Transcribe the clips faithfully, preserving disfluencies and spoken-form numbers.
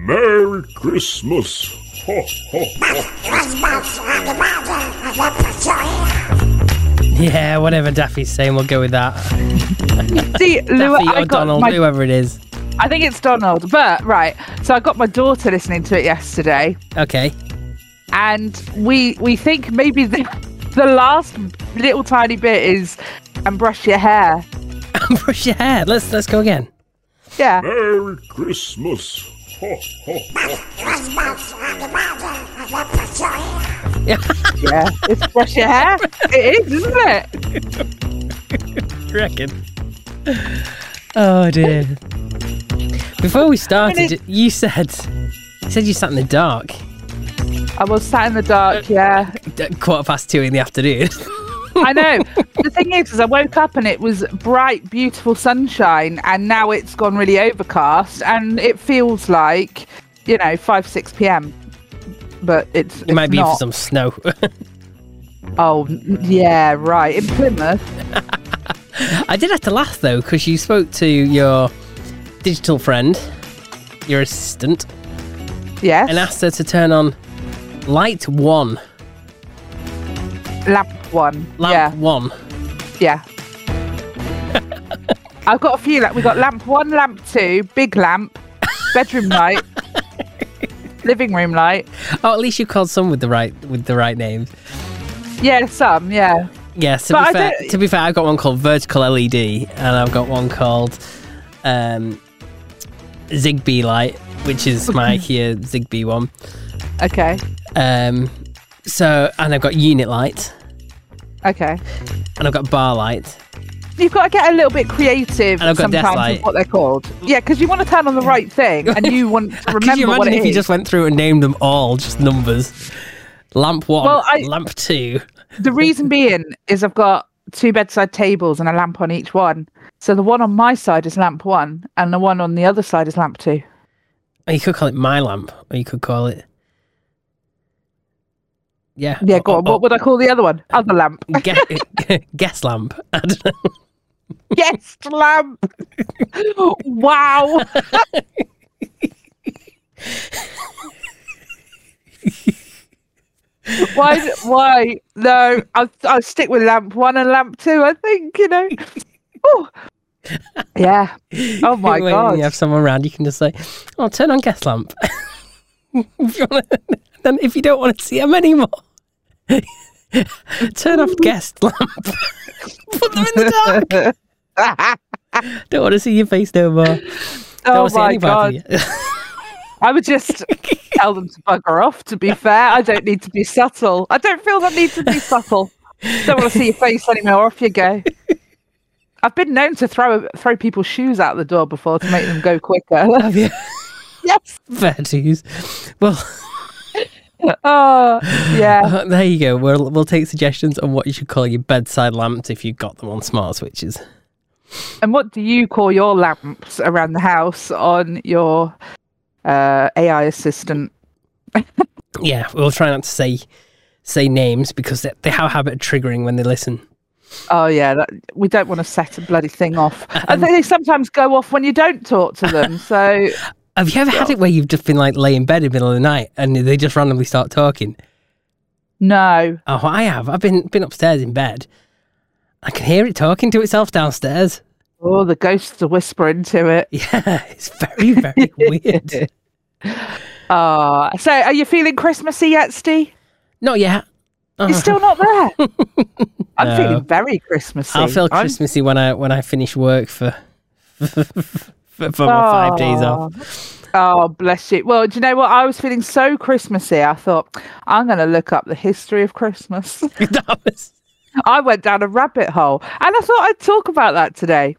Merry Christmas! Ho, ho, ho. Yeah, whatever Daffy's saying, we'll go with that. See, Lou, Daffy I or got Donald, my... whoever it is. I think it's Donald, but right. So I got my daughter listening to it yesterday. Okay. And we we think maybe the, the last little tiny bit is and brush your hair. And brush your hair. Let's let's go again. Yeah. Merry Christmas. Ho, ho, ho. Yeah, it's brush your hair. It is, isn't it? You reckon? Oh dear. Before we started, it... you said you said you sat in the dark. I was sat in the dark, yeah. Quarter past two in the afternoon. I know. The thing is, is I woke up and it was bright, beautiful sunshine, and now it's gone really overcast, and it feels like, you know, five, six p m But it's, it's it might be not. For some snow. Oh, yeah, right. In Plymouth. I did have to laugh, though, because you spoke to your... digital friend, your assistant, yes, and asked her to turn on light one, lamp one, lamp yeah. one, yeah. I've got a few. Like we got lamp one, lamp two, big lamp, bedroom light, living room light. Oh, at least you called some with the right with the right names. Yeah, some. Yeah. Yes. Yeah, to, be fair, to be fair, I've got one called vertical L E D, and I've got one called. Um, Zigbee light, which is my Ikea Zigbee one. Okay. Um, so, and I've got unit light. Okay. And I've got bar light. You've got to get a little bit creative and I've got sometimes with what they're called. Yeah, because you want to turn on the right thing and you want to remember you what it is. Could you imagine if you just went through and named them all, just numbers? Lamp one, well, I, lamp two. The reason being is I've got two bedside tables and a lamp on each one. So the one on my side is lamp one, and the one on the other side is lamp two. Or you could call it my lamp, or you could call it... Yeah. Yeah, or, go on. Or, what would I call the other one? Other lamp. Guess, guess lamp. I don't know. Guess lamp. Wow. Why? Why? No, I'll, I'll stick with lamp one and lamp two, I think, you know. Ooh. Yeah. Oh my when god! When you have someone around, you can just say, "Oh, turn on gas lamp." If you wanna, then, if you don't want to see them anymore, turn off gas lamp. Put them in the dark. Don't want to see your face no more. Don't oh want to see my anybody. God! I would just tell them to bugger off. To be fair, I don't need to be subtle. I don't feel the need to be subtle. Don't want to see your face anymore. Off you go. I've been known to throw throw people's shoes out the door before to make them go quicker. Have you? Yes. Fair dues. Well. Oh, yeah. Uh, there you go. We'll, we'll take suggestions on what you should call your bedside lamps if you've got them on smart switches. And what do you call your lamps around the house on your uh, A I assistant? Yeah, we'll try not to say say names because they, they have a habit of triggering when they listen. Oh, yeah, that, we don't want to set a bloody thing off. Um, I think they sometimes go off when you don't talk to them, so... Have you ever had it where you've just been, like, laying in bed in the middle of the night and they just randomly start talking? No. Oh, I have. I've been been upstairs in bed. I can hear it talking to itself downstairs. Oh, the ghosts are whispering to it. Yeah, it's very, very weird. Uh, so, are you feeling Christmassy yet, Steve? Not yet. It's still not there. I'm no. feeling very Christmassy. I'll feel Christmassy I'm... when I when I finish work for for, for, for oh. my five days off. Oh, bless you. Well, do you know what? I was feeling so Christmassy. I thought I'm going to look up the history of Christmas. That was... I went down a rabbit hole, and I thought I'd talk about that today.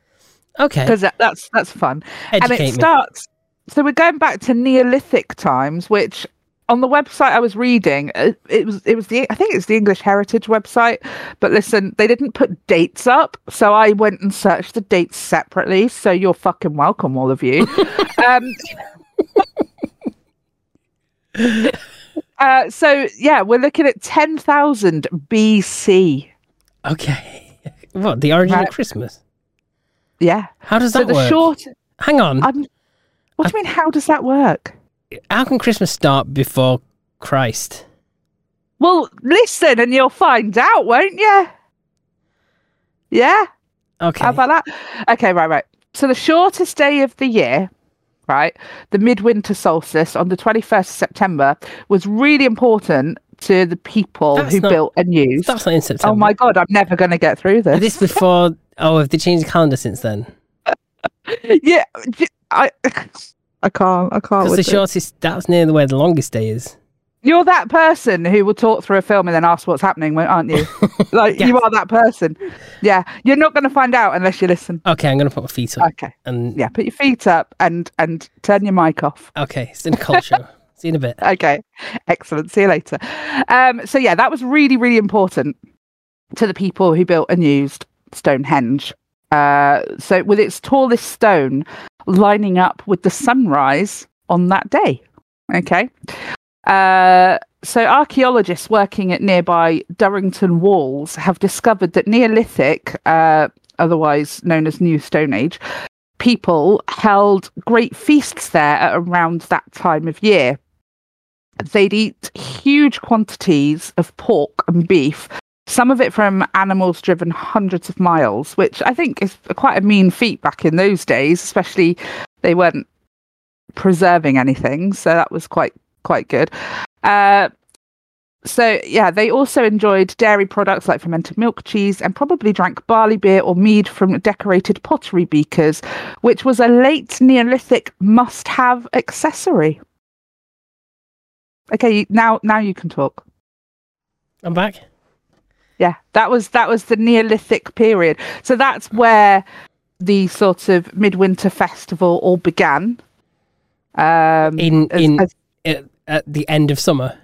Okay, because that, that's that's fun. Educate and it me. starts. So we're going back to Neolithic times, which. On the website I was reading, it was it was the I think it's the English Heritage website, but listen, they didn't put dates up, so I went and searched the dates separately. So you're fucking welcome, all of you. um, uh, so yeah, we're looking at ten thousand B C. Okay, what the origin right. of Christmas? Yeah. How does that so the work? Short... Hang on. Um, what do you mean? How does that work? how can Christmas start before Christ? Well, listen and you'll find out, won't you? Yeah? Okay. How about that? Okay, right, right. So the shortest day of the year, right, the midwinter solstice on the twenty-first of September, was really important to the people that's who not, built and used. That's not in September. Oh my God, I'm never going to get through this. Is this before... Oh, have they changed the calendar since then? Yeah, I... I can't, I can't. Because the shortest, it. that's near where the longest day is. You're that person who will talk through a film and then ask what's happening, aren't you? Like, yes. You are that person. Yeah, you're not going to find out unless you listen. Okay, I'm going to put my feet up. Okay. And... Yeah, put your feet up and, and turn your mic off. Okay, it's in a cold show. See you in a bit. Okay, excellent. See you later. Um, so, yeah, that was really, really important to the people who built and used Stonehenge. Uh, so, with its tallest stone lining up with the sunrise on that day. Okay. Uh, so archaeologists working at nearby Durrington Walls have discovered that Neolithic, uh, otherwise known as New Stone Age, people held great feasts there at around that time of year. They'd eat huge quantities of pork and beef, some of it from animals driven hundreds of miles, which I think is quite a mean feat back in those days, especially they weren't preserving anything, so that was quite quite good. Uh, so, yeah, they also enjoyed dairy products like fermented milk, cheese, and probably drank barley beer or mead from decorated pottery beakers, which was a late Neolithic must-have accessory. Okay, now now you can talk. I'm back. Yeah, that was that was the Neolithic period. So that's where the sort of midwinter festival all began. Um, in as, in as, at, at the end of summer,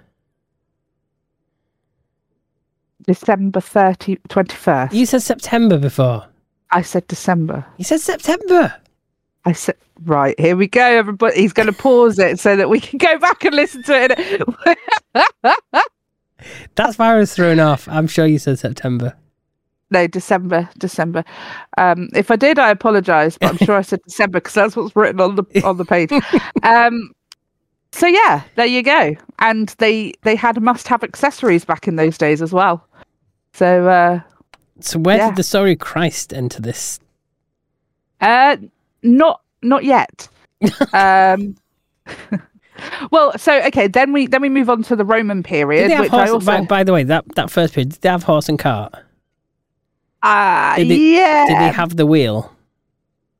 December thirtieth, twenty-first. You said September before. I said December. You said September. I said right. Here we go, everybody. He's going to pause it so that we can go back and listen to it. That's why I was thrown off. I'm sure you said September. No, December, December. Um, if I did, I apologise, but I'm sure I said December because that's what's written on the on the page. Um, so yeah, there you go. And they they had must-have accessories back in those days as well. So, uh, so where yeah. did the story of Christ enter this? Uh, not not yet. um, well, so okay, then we then we move on to the Roman period. Did they have which horse, I also... by, by the way, that that first period, did they have horse and cart? Uh, did they, yeah. Did they have the wheel?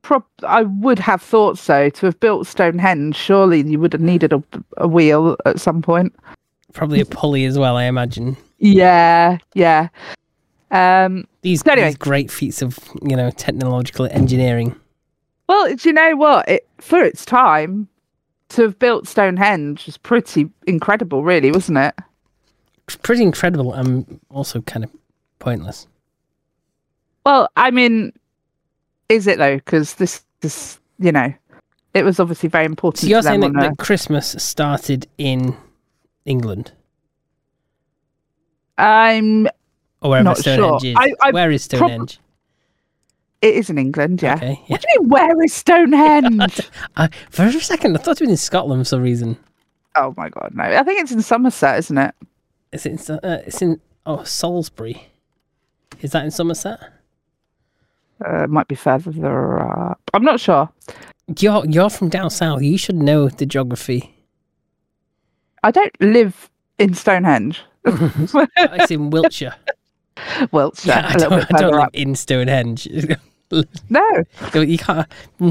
Pro- I would have thought so. To have built Stonehenge, surely you would have needed a, a wheel at some point. Probably a pulley as well, I imagine. Yeah, yeah. Um, these, so anyway. these great feats of, you know, technological engineering. Well, do you know what? It, for its time, to have built Stonehenge was pretty incredible, really, wasn't it? It's pretty incredible and also kind of pointless. Well, I mean, is it though? Because this is, you know, it was obviously very important. So you're to them saying that, that Christmas started in England? I'm or not Stonehenge sure. Is. I, I where is Stonehenge? Prob- it is in England, yeah. Okay, yeah. What do you mean, where is Stonehenge? I, for a second, I thought it was in Scotland for some reason. Oh my God, no. I think it's in Somerset, isn't it? It's in, uh, it's in oh, Salisbury. Is that in Somerset? Uh, might be further up. I'm not sure. You're you're from down south. You should know the geography. I don't live in Stonehenge. It's in Wiltshire. Wiltshire. Yeah, I don't, a I don't live up. in Stonehenge. No, you can't.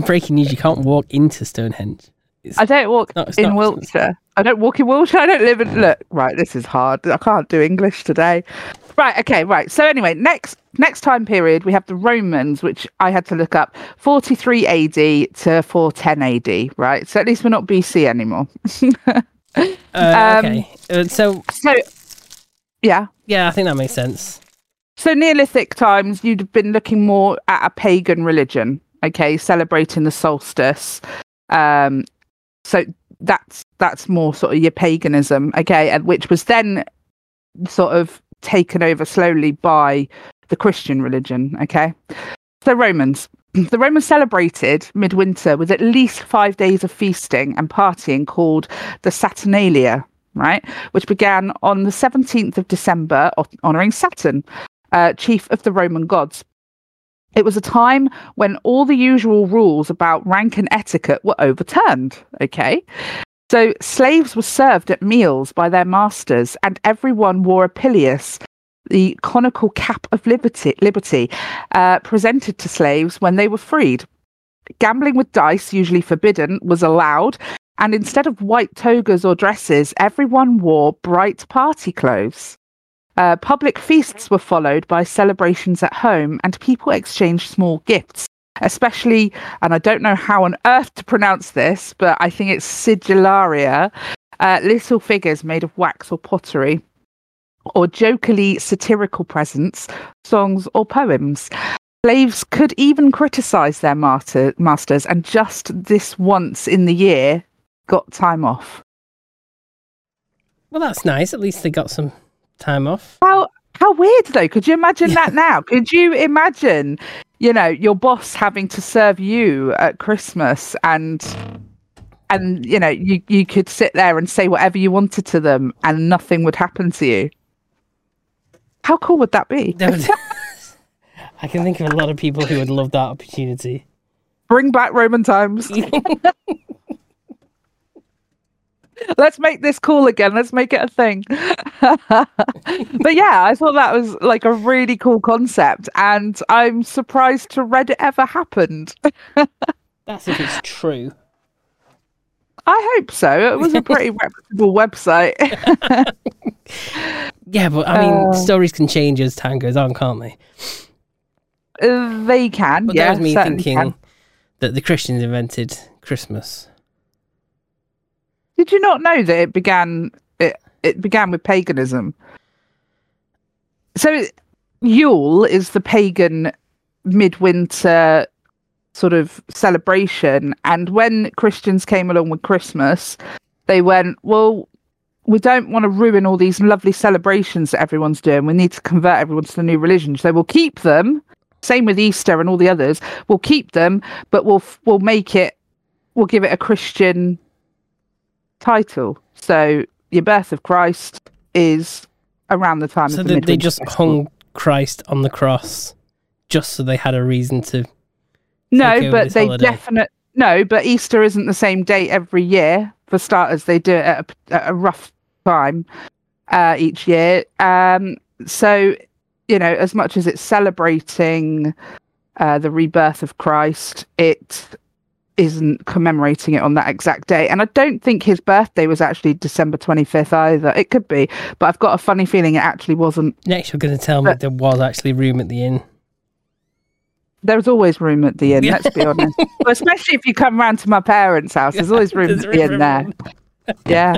Breaking news: you can't walk into Stonehenge. It's, I don't walk not, in not, Wiltshire. I don't walk in Wiltshire. I don't live in. Look, right. This is hard. I can't do English today. Right, okay, right. So anyway, next next time period, we have the Romans, which I had to look up, forty-three A D to four ten A D, right? So at least we're not B C anymore. uh, um, okay, uh, so... So, yeah. Yeah, I think that makes sense. So Neolithic times, you'd have been looking more at a pagan religion, okay, celebrating the solstice. Um, so that's, that's more sort of your paganism, okay, and which was then sort of taken over slowly by the Christian religion, okay? So Romans. The Romans celebrated midwinter with at least five days of feasting and partying called the Saturnalia, right? Which began on the seventeenth of December, honouring Saturn, uh, chief of the Roman gods. It was a time when all the usual rules about rank and etiquette were overturned, okay? So slaves were served at meals by their masters, and everyone wore a pileus, the conical cap of liberty, liberty uh, presented to slaves when they were freed. Gambling with dice, usually forbidden, was allowed, and instead of white togas or dresses, everyone wore bright party clothes. Uh, public feasts were followed by celebrations at home, and people exchanged small gifts, especially, and I don't know how on earth to pronounce this, but I think it's sigillaria, uh, little figures made of wax or pottery, or jokingly satirical presents, songs or poems. Slaves could even criticise their master- masters, and just this once in the year got time off. Well, that's nice. At least they got some time off. How, how weird, though. Could you imagine yeah. that now? Could you imagine, you know, your boss having to serve you at Christmas, and... and, you know, you, you could sit there and say whatever you wanted to them and nothing would happen to you. How cool would that be? I can think of a lot of people who would love that opportunity. Bring back Roman times. Let's make this cool again. Let's make it a thing. But yeah, I thought that was like a really cool concept, and I'm surprised to read it ever happened. That's if it's true. I hope so. It was a pretty reputable website. Yeah, but I mean, uh, stories can change as time goes on, can't they? Uh, they can, but yeah. But that was me thinking can. that the Christians invented Christmas. Did you not know that it began it, it began with paganism? So Yule is the pagan midwinter sort of celebration, and when Christians came along with Christmas, they went, well, we don't want to ruin all these lovely celebrations that everyone's doing. We need to convert everyone to the new religion, so we'll keep them. Same with Easter and all the others. We'll keep them, but we'll we'll make it, we'll give it a Christian title. So your birth of Christ is around the time. So of the they just hung Christ on the cross just so they had a reason to. No, but they definitely no. But Easter isn't the same date every year. For starters, they do it at a, at a rough time uh, each year. Um, so, you know, as much as it's celebrating uh, the rebirth of Christ, it isn't commemorating it on that exact day. And I don't think his birthday was actually December twenty-fifth either. It could be, but I've got a funny feeling it actually wasn't. Next, you're going to tell but, me there was actually room at the inn. There's always room at the inn, let's be honest. Well, especially if you come round to my parents' house, there's always room there's at the inn there. Yeah.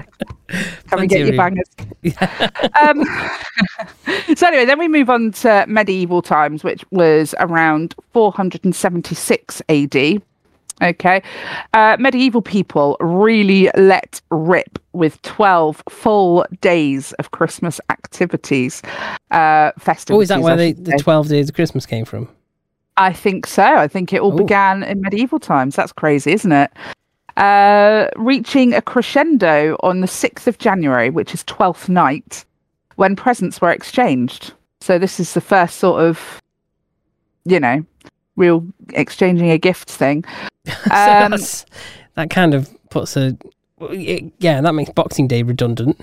Can we get your bangers? Yeah. Um, so anyway, then we move on to medieval times, which was around four hundred seventy-six A D. Okay. Uh, medieval people really let rip with twelve full days of Christmas activities, uh, festivities. Oh, is that where they, the twelve days of Christmas came from? I think so. I think it all Ooh. began in medieval times. That's crazy, isn't it? Uh, reaching a crescendo on the sixth of January, which is Twelfth Night, when presents were exchanged. So this is the first sort of, you know, real exchanging a gift thing. Um, so that's, that kind of puts a... Yeah, that makes Boxing Day redundant.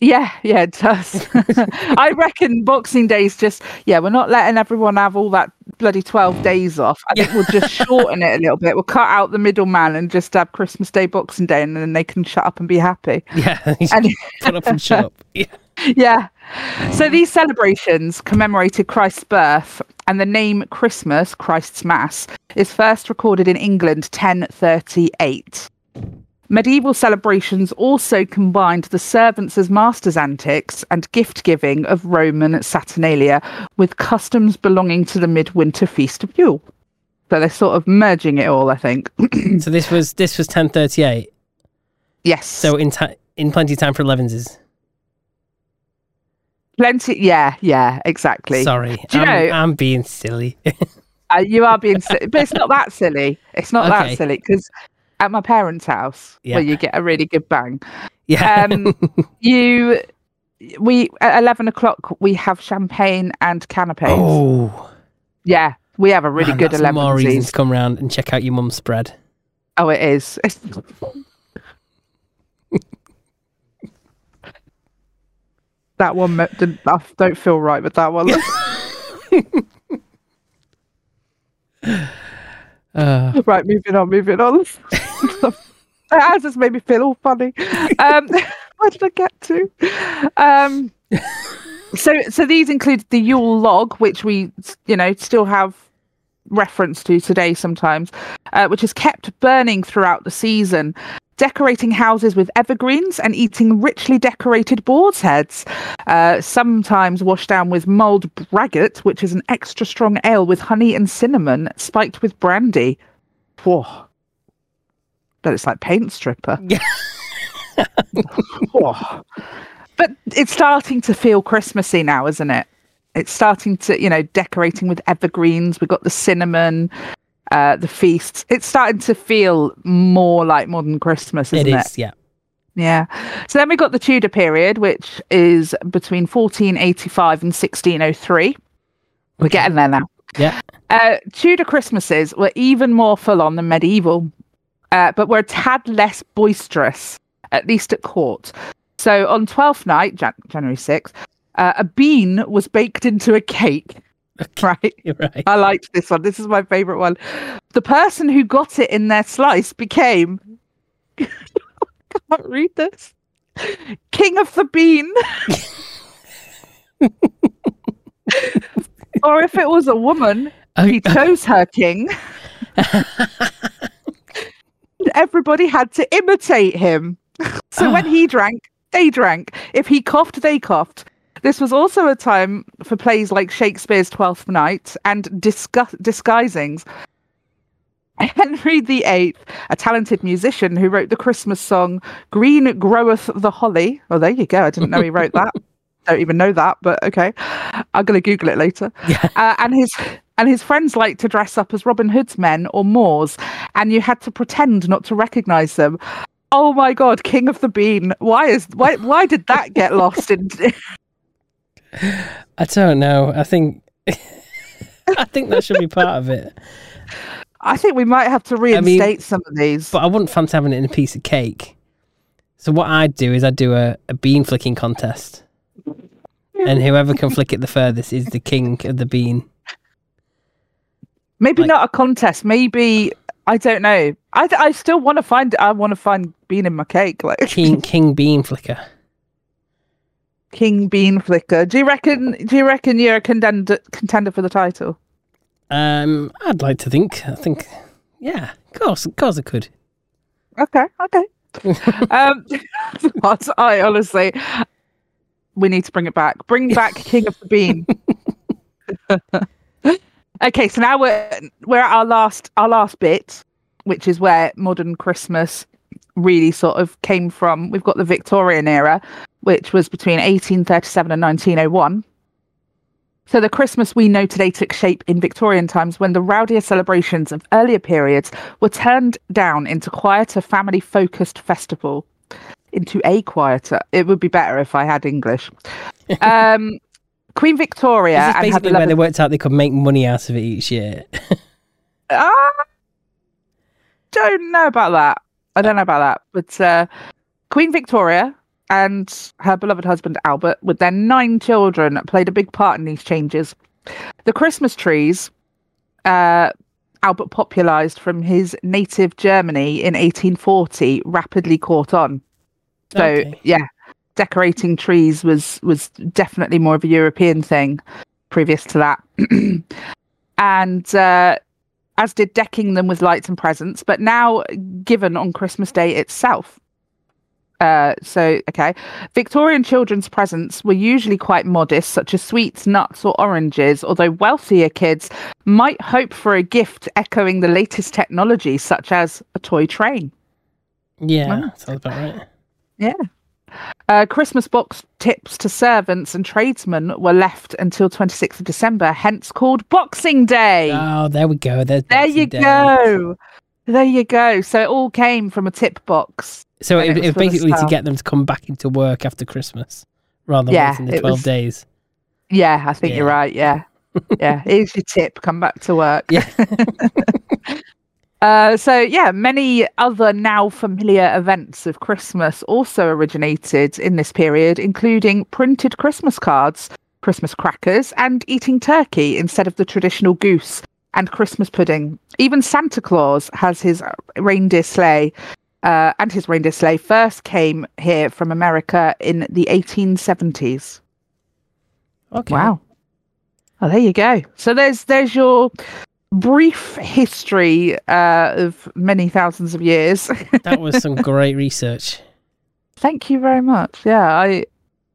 Yeah, yeah, it does. I reckon Boxing Day's just, yeah, we're not letting everyone have all that bloody twelve days off. I think we'll just shorten it a little bit. We'll cut out the middleman and just have Christmas Day, Boxing Day, and then they can shut up and be happy. Yeah, and, put up and shut up. Yeah. Yeah. So these celebrations commemorated Christ's birth, and the name Christmas, Christ's Mass, is first recorded in England ten thirty-eight. Medieval celebrations also combined the servants as masters' antics and gift-giving of Roman Saturnalia with customs belonging to the midwinter feast of Yule. So they're sort of merging it all, I think. So this was this was ten thirty-eight? Yes. So in, ta- in plenty of time for elevenses? Plenty, yeah, yeah, exactly. Sorry, I'm, know, I'm being silly. uh, you are being silly. But it's not that silly. It's not okay. that silly, because at my parents' house, yeah. where you get a really good bang, yeah. um, you, we at eleven o'clock we have champagne and canapes. Oh, yeah, we have a really Man, good eleven. More reasons to come round and check out your mum's spread. Oh, it is. It's... That one didn't, I don't feel right with that one. uh, right, moving on, moving on. That has just made me feel all funny. Um, where did I get to? Um, so, so these include the Yule log, which we, you know, still have reference to today sometimes, uh, which is kept burning throughout the season. Decorating houses with evergreens and eating richly decorated boar's heads, uh, sometimes washed down with mulled braggot, which is an extra strong ale with honey and cinnamon, spiked with brandy. Whoa. That it's like paint stripper. Whoa. But it's starting to feel Christmassy now, isn't it? It's starting to, you know, decorating with evergreens. We've got the cinnamon. Uh, the feasts, it's starting to feel more like modern Christmas, isn't it? It is, yeah. Yeah. So then we got the Tudor period, which is between fourteen eighty-five and sixteen oh three. Okay. We're getting there now. Yeah. Uh, Tudor Christmases were even more full-on than medieval, uh, but were a tad less boisterous, at least at court. So on Twelfth Night, Jan January sixth, uh, a bean was baked into a cake. Okay, right. You're right. I liked this one. This is my favourite one. The person who got it in their slice became I can't read this. King of the bean. Or if it was a woman, oh, he chose her king. Everybody had to imitate him. So oh. when he drank, they drank. If he coughed, they coughed. This was also a time for plays like Shakespeare's Twelfth Night and discuss disguisings. Henry the eighth, a talented musician who wrote the Christmas song Green Groweth the Holly. Oh, there you go. I didn't know he wrote that. Don't even know that, but okay. I'm going to Google it later. Yeah. Uh, and his and his friends liked to dress up as Robin Hood's men or Moors, and you had to pretend not to recognise them. Oh, my God. King of the Bean. Why is why Why did that get lost in... I don't know. I think I think that should be part of it. I think we might have to reinstate I mean, some of these. But I wouldn't fancy having it in a piece of cake. So what I'd do is I'd do a, a bean flicking contest. And whoever can flick it the furthest is the king of the bean. Maybe like, not a contest. Maybe, I don't know. I, I still want to find, I want to find bean in my cake. Like King, king bean flicker. King Bean Flicker. Do you reckon? Do you reckon you're a contender contender for the title? Um, I'd like to think. I think, yeah, of course, of course, I could. Okay, okay. um, but I honestly, we need to bring it back. Bring back King of the Bean. Okay, so now we're we're at our last our last bit, which is where modern Christmas really sort of came from. We've got the Victorian era, which was between eighteen thirty-seven and nineteen oh one. So the Christmas we know today took shape in Victorian times, when the rowdier celebrations of earlier periods were turned down into quieter, family-focused festival. Into a quieter. It would be better if I had English. Um, Queen Victoria... This is basically and had where they worked out they could make money out of it each year. I don't know about that. I don't know about that. But uh, Queen Victoria... and her beloved husband, Albert, with their nine children, played a big part in these changes. The Christmas trees, uh, Albert popularised from his native Germany in eighteen forty, rapidly caught on. So, okay. yeah, decorating trees was, was definitely more of a European thing previous to that. and... Uh, as did decking them with lights and presents, but now given on Christmas Day itself. Uh, so, okay. Victorian children's presents were usually quite modest, such as sweets, nuts or oranges, although wealthier kids might hope for a gift echoing the latest technology, such as a toy train. Yeah, wow. Sounds about right. Yeah. Uh, Christmas box tips to servants and tradesmen were left until twenty-sixth of December, hence called Boxing Day. Oh, there we go. There's there Boxing you Day. go. There you go. So it all came from a tip box. So it, it was basically to get them to come back into work after Christmas rather than yeah, waiting the twelve was, days. Yeah, I think yeah. you're right. Yeah. Yeah. Here's your tip. Come back to work. Yeah. Uh, so, yeah, many other now familiar events of Christmas also originated in this period, including printed Christmas cards, Christmas crackers, and eating turkey instead of the traditional goose, and Christmas pudding. Even Santa Claus has his reindeer sleigh, uh, and his reindeer sleigh first came here from America in the eighteen seventies. Okay. Wow. Oh, there you go. So there's there's your... brief history uh, of many thousands of years. That was some great research. Thank you very much. Yeah, I,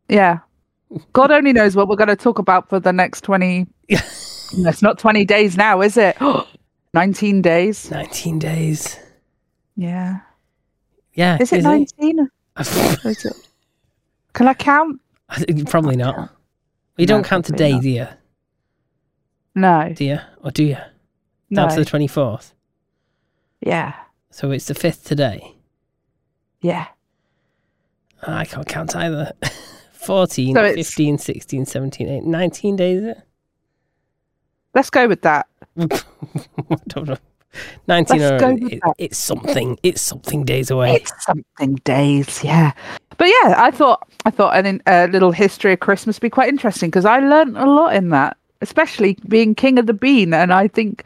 yeah. God only knows what we're going to talk about for the next twenty. It's not twenty days now, is it? nineteen days. Nineteen days. Yeah. Yeah. Is it nineteen? Can I count? Probably not. You don't count today, do you? No. Do you? Or do you? Down no. to the twenty-fourth. Yeah. So it's the fifth today. Yeah. I can't count either. fourteen, so fifteen, sixteen, seventeen, eighteen, nineteen days, is it? Let's go with that. I don't know. nineteen Let's or, go with it, that. It's something. It's something days away. It's something days, yeah. But yeah, I thought I thought an, a little history of Christmas would be quite interesting because I learned a lot in that, especially being king of the bean. And I think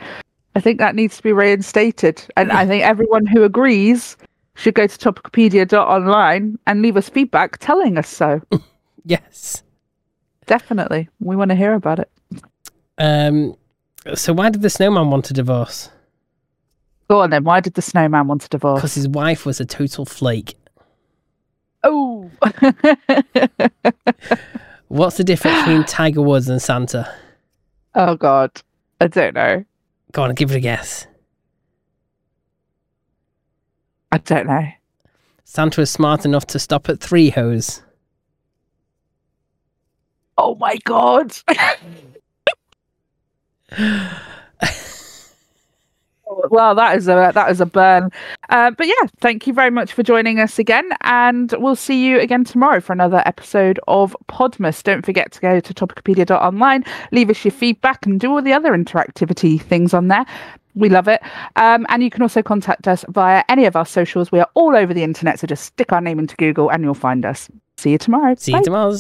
I think that needs to be reinstated. And I think everyone who agrees should go to Topicopedia dot online and leave us feedback telling us so. Yes. Definitely. We want to hear about it. Um, so why did the snowman want a divorce? Go on then. Why did the snowman want a divorce? Because his wife was a total flake. Oh. What's the difference between Tiger Woods and Santa? Oh, God. I don't know. Go on, give it a guess. I don't know. Santa was smart enough to stop at three hoes. Oh, my God. Well, that is a that is a burn. Uh, but, yeah, thank you very much for joining us again. And we'll see you again tomorrow for another episode of Podmas. Don't forget to go to Topicopedia dot online. Leave us your feedback and do all the other interactivity things on there. We love it. Um, and you can also contact us via any of our socials. We are all over the internet, so just stick our name into Google and you'll find us. See you tomorrow. See Bye. you tomorrow.